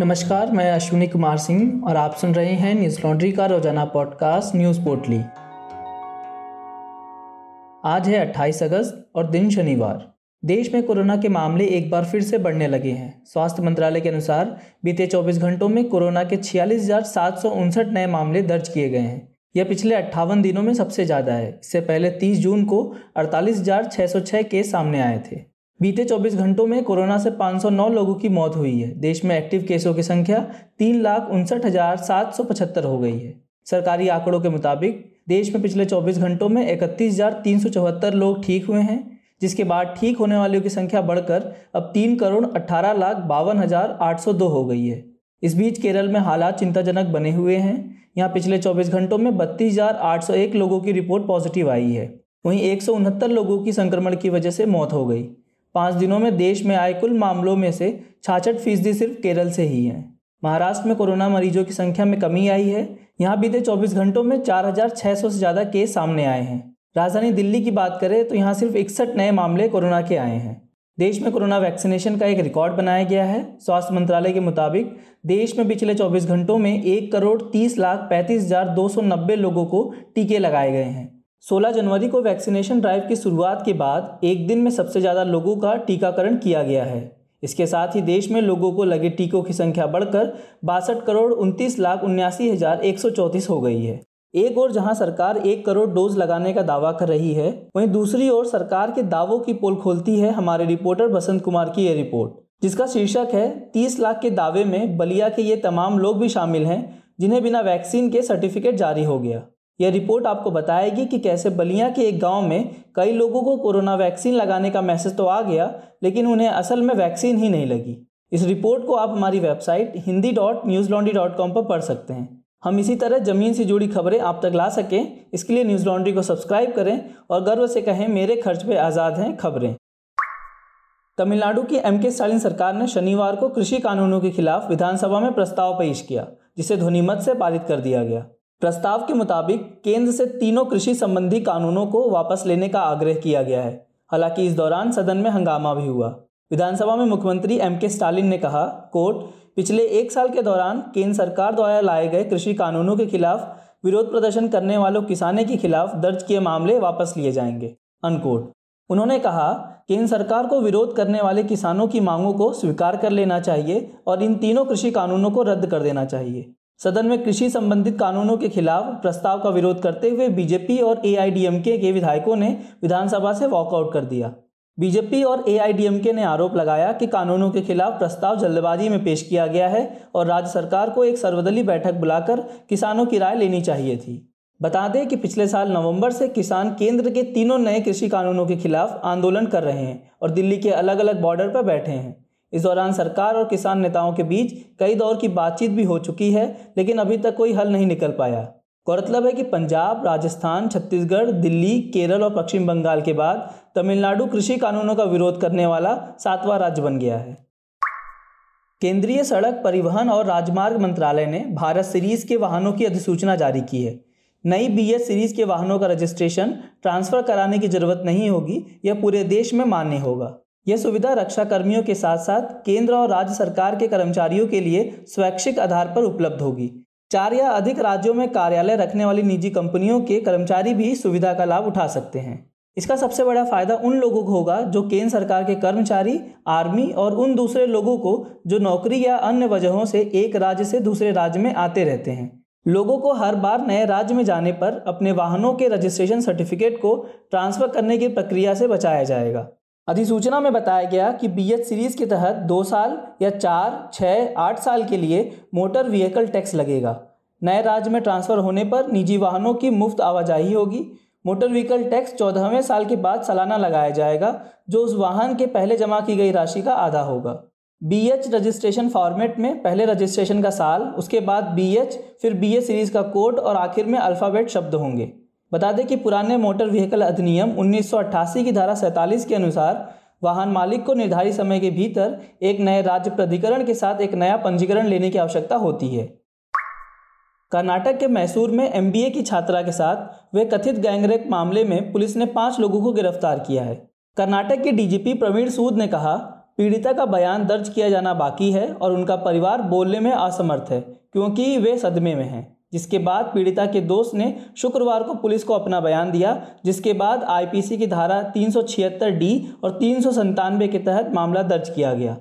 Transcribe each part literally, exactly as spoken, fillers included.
नमस्कार, मैं अश्विनी कुमार सिंह और आप सुन रहे हैं न्यूज़ लॉन्ड्री का रोजाना पॉडकास्ट न्यूज़ पोर्टली। आज है अट्ठाईस अगस्त और दिन शनिवार। देश में कोरोना के मामले एक बार फिर से बढ़ने लगे हैं। स्वास्थ्य मंत्रालय के अनुसार बीते चौबीस घंटों में कोरोना के छियालीस हजार सात सौ उनसठ नए मामले दर्ज किए गए हैं। यह पिछले अट्ठावन दिनों में सबसे ज़्यादा है। इससे पहले तीस जून को अड़तालीस हजार छः सौ छः केस सामने आए थे। बीते चौबीस घंटों में कोरोना से पाँच सौ नौ लोगों की मौत हुई है। देश में एक्टिव केसों की संख्या तीन लाख उनसठ हजार सात सौ पचहत्तर हो गई है। सरकारी आंकड़ों के मुताबिक देश में पिछले चौबीस घंटों में इकतीस हजार तीन सौ चौहत्तर लोग ठीक हुए हैं, जिसके बाद ठीक होने वालों की संख्या बढ़कर अब तीन करोड़ अट्ठारह लाख बावन हजार आठ सौ दो हो गई है। इस बीच केरल में हालात चिंताजनक बने हुए हैं। यहाँ पिछले चौबीस घंटों में बत्तीस हजार आठ सौ एक लोगों की रिपोर्ट पॉजिटिव आई है। वहीं एक सौ उनहत्तर लोगों की संक्रमण की वजह से मौत हो गई। पाँच दिनों में देश में आए कुल मामलों में से छियासठ फीसदी सिर्फ केरल से ही हैं। महाराष्ट्र में कोरोना मरीजों की संख्या में कमी आई है। यहाँ बीते चौबीस घंटों में चार हजार छह सौ से ज़्यादा केस सामने आए हैं। राजधानी दिल्ली की बात करें तो यहाँ सिर्फ इकसठ नए मामले कोरोना के आए हैं। देश में कोरोना वैक्सीनेशन का एक रिकॉर्ड बनाया गया है। स्वास्थ्य मंत्रालय के मुताबिक देश में पिछले चौबीस घंटों में एक करोड़ तीस लाख पैंतीस हजार दो सौ नब्बे लोगों को टीके लगाए गए हैं। सोलह जनवरी को वैक्सीनेशन ड्राइव की शुरुआत के बाद एक दिन में सबसे ज़्यादा लोगों का टीकाकरण किया गया है। इसके साथ ही देश में लोगों को लगे टीकों की संख्या बढ़कर बासठ करोड़ उनतीस लाख उन्यासी हज़ार एक सौ चौंतीस हो गई है। एक ओर जहां सरकार एक करोड़ डोज लगाने का दावा कर रही है, वहीं दूसरी ओर सरकार के दावों की पोल खोलती है हमारे रिपोर्टर बसंत कुमार की ये रिपोर्ट, जिसका शीर्षक है तीस लाख के दावे में बलिया के ये तमाम लोग भी शामिल हैं जिन्हें बिना वैक्सीन के सर्टिफिकेट जारी हो गया। यह रिपोर्ट आपको बताएगी कि कैसे बलिया के एक गांव में कई लोगों को कोरोना वैक्सीन लगाने का मैसेज तो आ गया, लेकिन उन्हें असल में वैक्सीन ही नहीं लगी। इस रिपोर्ट को आप हमारी website Hindi dot news laundry dot com पर पढ़ सकते हैं। हम इसी तरह ज़मीन से जुड़ी खबरें आप तक ला सकें, इसके लिए न्यूज़ लॉन्ड्री को सब्सक्राइब करें और गर्व से कहें, मेरे खर्च पर आज़ाद हैं खबरें। तमिलनाडु की एम के स्टालिन सरकार ने शनिवार को कृषि कानूनों के खिलाफ विधानसभा में प्रस्ताव पेश किया, जिसे ध्वनिमत से पारित कर दिया गया। प्रस्ताव के मुताबिक केंद्र से तीनों कृषि संबंधी कानूनों को वापस लेने का आग्रह किया गया है। हालांकि इस दौरान सदन में हंगामा भी हुआ। विधानसभा में मुख्यमंत्री एम के स्टालिन ने कहा, कोर्ट, पिछले एक साल के दौरान केंद्र सरकार द्वारा लाए गए कृषि कानूनों के खिलाफ विरोध प्रदर्शन करने वालों किसानों के खिलाफ दर्ज किए मामले वापस लिए जाएंगे, अनकोट। उन्होंने कहा, केंद्र सरकार को विरोध करने वाले किसानों की मांगों को स्वीकार कर लेना चाहिए और इन तीनों कृषि कानूनों को रद्द कर देना चाहिए। सदन में कृषि संबंधित कानूनों के खिलाफ प्रस्ताव का विरोध करते हुए बीजेपी और एआईडीएमके के विधायकों ने विधानसभा से वॉकआउट कर दिया। बीजेपी और एआईडीएमके ने आरोप लगाया कि कानूनों के खिलाफ प्रस्ताव जल्दबाजी में पेश किया गया है और राज्य सरकार को एक सर्वदलीय बैठक बुलाकर किसानों की राय लेनी चाहिए थी। बता दें कि पिछले साल नवंबर से किसान केंद्र के तीनों नए कृषि कानूनों के खिलाफ आंदोलन कर रहे हैं और दिल्ली के अलग अलग बॉर्डर पर बैठे हैं। इस दौरान सरकार और किसान नेताओं के बीच कई दौर की बातचीत भी हो चुकी है, लेकिन अभी तक कोई हल नहीं निकल पाया। गौरतलब है कि पंजाब, राजस्थान, छत्तीसगढ़, दिल्ली, केरल और पश्चिम बंगाल के बाद तमिलनाडु कृषि कानूनों का विरोध करने वाला सातवां राज्य बन गया है। केंद्रीय सड़क परिवहन और राजमार्ग मंत्रालय ने भारत सीरीज के वाहनों की अधिसूचना जारी की है। नई बीएस सीरीज के वाहनों का रजिस्ट्रेशन ट्रांसफर कराने की जरूरत नहीं होगी। यह पूरे देश में मान्य होगा। यह सुविधा रक्षा कर्मियों के साथ साथ केंद्र और राज्य सरकार के कर्मचारियों के लिए स्वैच्छिक आधार पर उपलब्ध होगी। चार या अधिक राज्यों में कार्यालय रखने वाली निजी कंपनियों के कर्मचारी भी सुविधा का लाभ उठा सकते हैं। इसका सबसे बड़ा फायदा उन लोगों को होगा जो केंद्र सरकार के कर्मचारी, आर्मी और उन दूसरे लोगों को जो नौकरी या अन्य वजहों से एक राज्य से दूसरे राज्य में आते रहते हैं। लोगों को हर बार नए राज्य में जाने पर अपने वाहनों के रजिस्ट्रेशन सर्टिफिकेट को ट्रांसफर करने की प्रक्रिया से बचाया जाएगा। अधिसूचना में बताया गया कि बीएच सीरीज़ के तहत दो साल या चार, छः, आठ साल के लिए मोटर व्हीकल टैक्स लगेगा। नए राज्य में ट्रांसफ़र होने पर निजी वाहनों की मुफ्त आवाजाही होगी। मोटर व्हीकल टैक्स चौदहवें साल के बाद सालाना लगाया जाएगा, जो उस वाहन के पहले जमा की गई राशि का आधा होगा। बीएच रजिस्ट्रेशन फॉर्मेट में पहले रजिस्ट्रेशन का साल, उसके बाद बीएच, फिर बीएच सीरीज़ का कोड और आखिर में अल्फ़ाबेट शब्द होंगे। बता दें कि पुराने मोटर व्हीकल अधिनियम उन्नीस सौ अट्ठासी की धारा सैंतालीस के अनुसार वाहन मालिक को निर्धारित समय के भीतर एक नए राज्य प्राधिकरण के साथ एक नया पंजीकरण लेने की आवश्यकता होती है। कर्नाटक के मैसूर में एमबीए की छात्रा के साथ वे कथित गैंगरेप मामले में पुलिस ने पाँच लोगों को गिरफ्तार किया है। कर्नाटक के डीजीपी प्रवीण सूद ने कहा, पीड़िता का बयान दर्ज किया जाना बाकी है और उनका परिवार बोलने में असमर्थ है क्योंकि वे सदमे में हैं। जिसके बाद पीड़िता के दोस्त ने शुक्रवार को पुलिस को अपना बयान दिया, जिसके बाद आईपीसी की धारा तीन सौ छिहत्तर डी और तीन सौ संतानवे के तहत मामला दर्ज किया गया।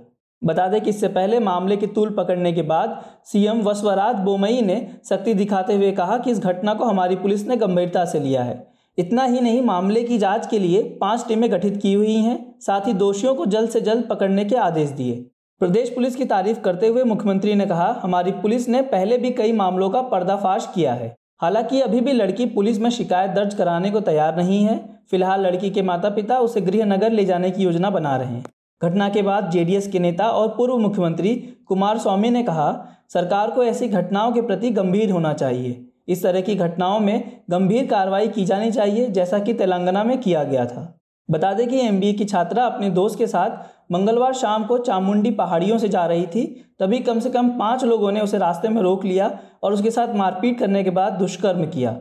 बता दें कि इससे पहले मामले की तूल पकड़ने के बाद सीएम वसवराज बोमई ने सख्ती दिखाते हुए कहा कि इस घटना को हमारी पुलिस ने गंभीरता से लिया है। इतना ही नहीं, मामले की जांच के लिए पांच टीमें गठित की हुई हैं, साथ ही दोषियों को जल्द से जल्द पकड़ने के आदेश दिए। प्रदेश पुलिस की तारीफ करते हुए मुख्यमंत्री ने कहा, हमारी पुलिस ने पहले भी कई मामलों का पर्दाफाश किया है। हालांकि अभी भी लड़की पुलिस में शिकायत दर्ज कराने को तैयार नहीं है। फिलहाल लड़की के माता पिता उसे गृहनगर ले जाने की योजना बना रहे हैं। घटना के बाद जेडीएस के नेता और पूर्व मुख्यमंत्री कुमार स्वामी ने कहा, सरकार को ऐसी घटनाओं के प्रति गंभीर होना चाहिए। इस तरह की घटनाओं में गंभीर कार्रवाई की जानी चाहिए, जैसा कि तेलंगाना में किया गया था। बता दें कि एमबीए की छात्रा अपने दोस्त के साथ मंगलवार शाम को चामुंडी पहाड़ियों से जा रही थी, तभी कम से कम पाँच लोगों ने उसे रास्ते में रोक लिया और उसके साथ मारपीट करने के बाद दुष्कर्म किया।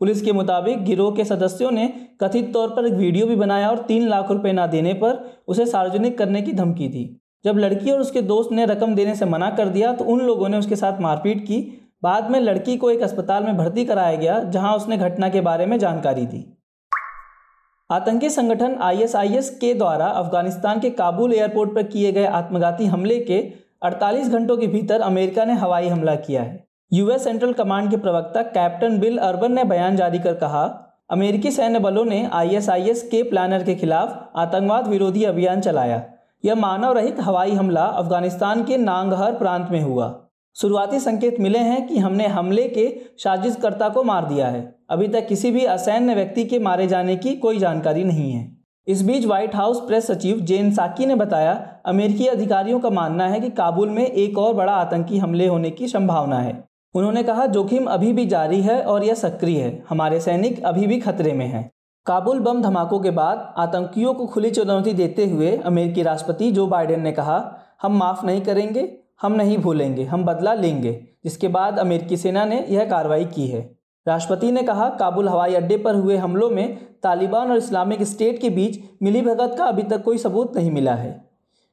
पुलिस के मुताबिक गिरोह के सदस्यों ने कथित तौर पर एक वीडियो भी बनाया और तीन लाख रुपए ना देने पर उसे सार्वजनिक करने की धमकी दी। जब लड़की और उसके दोस्त ने रकम देने से मना कर दिया तो उन लोगों ने उसके साथ मारपीट की। बाद में लड़की को एक अस्पताल में भर्ती कराया गया, जहां उसने घटना के बारे में जानकारी दी। आतंकी संगठन आईएसआईएस के द्वारा अफगानिस्तान के काबुल एयरपोर्ट पर किए गए आत्मघाती हमले के अड़तालीस घंटों के भीतर अमेरिका ने हवाई हमला किया है। यूएस सेंट्रल कमांड के प्रवक्ता कैप्टन बिल अर्बन ने बयान जारी कर कहा, अमेरिकी सैन्य बलों ने आईएसआईएस के प्लानर के खिलाफ आतंकवाद विरोधी अभियान चलाया। यह मानव रहित हवाई हमला अफगानिस्तान के नांगहर प्रांत में हुआ। शुरुआती संकेत मिले हैं कि हमने हमले के साजिशकर्ता को मार दिया है। अभी तक किसी भी असैन्य व्यक्ति के मारे जाने की कोई जानकारी नहीं है। इस बीच व्हाइट हाउस प्रेस सचिव जेन साकी ने बताया, अमेरिकी अधिकारियों का मानना है कि काबुल में एक और बड़ा आतंकी हमले होने की संभावना है। उन्होंने कहा, जोखिम अभी भी जारी है और यह सक्रिय है। हमारे सैनिक अभी भी खतरे में हैं। काबुल बम धमाकों के बाद आतंकियों को खुली चुनौती देते हुए अमेरिकी राष्ट्रपति जो बाइडेन ने कहा, हम माफ़ नहीं करेंगे, हम नहीं भूलेंगे, हम बदला लेंगे। जिसके बाद अमेरिकी सेना ने यह कार्रवाई की है। राष्ट्रपति ने कहा, काबुल हवाई अड्डे पर हुए हमलों में तालिबान और इस्लामिक स्टेट के बीच मिलीभगत का अभी तक कोई सबूत नहीं मिला है।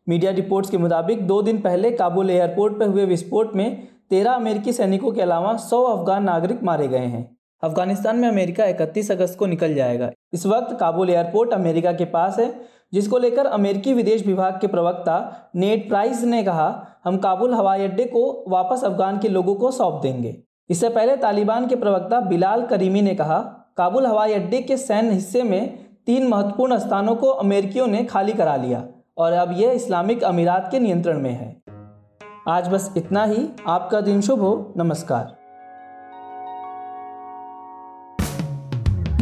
मीडिया रिपोर्ट्स के मुताबिक दो दिन पहले काबुल एयरपोर्ट पर हुए विस्फोट में तेरह अमेरिकी सैनिकों के अलावा सौ अफगान नागरिक मारे गए हैं। अफगानिस्तान में अमेरिका इकतीस अगस्त को निकल जाएगा। इस वक्त काबुल एयरपोर्ट अमेरिका के पास है, जिसको लेकर अमेरिकी विदेश विभाग के प्रवक्ता नेट प्राइस ने कहा, हम काबुल हवाई अड्डे को वापस अफगान के लोगों को सौंप देंगे। इससे पहले तालिबान के प्रवक्ता बिलाल करीमी ने कहा, काबुल हवाई अड्डे के सैन्य हिस्से में तीन महत्वपूर्ण स्थानों को अमेरिकियों ने खाली करा लिया और अब यह इस्लामिक अमीरात के नियंत्रण में है। आज बस इतना ही। आपका दिन शुभ हो। नमस्कार।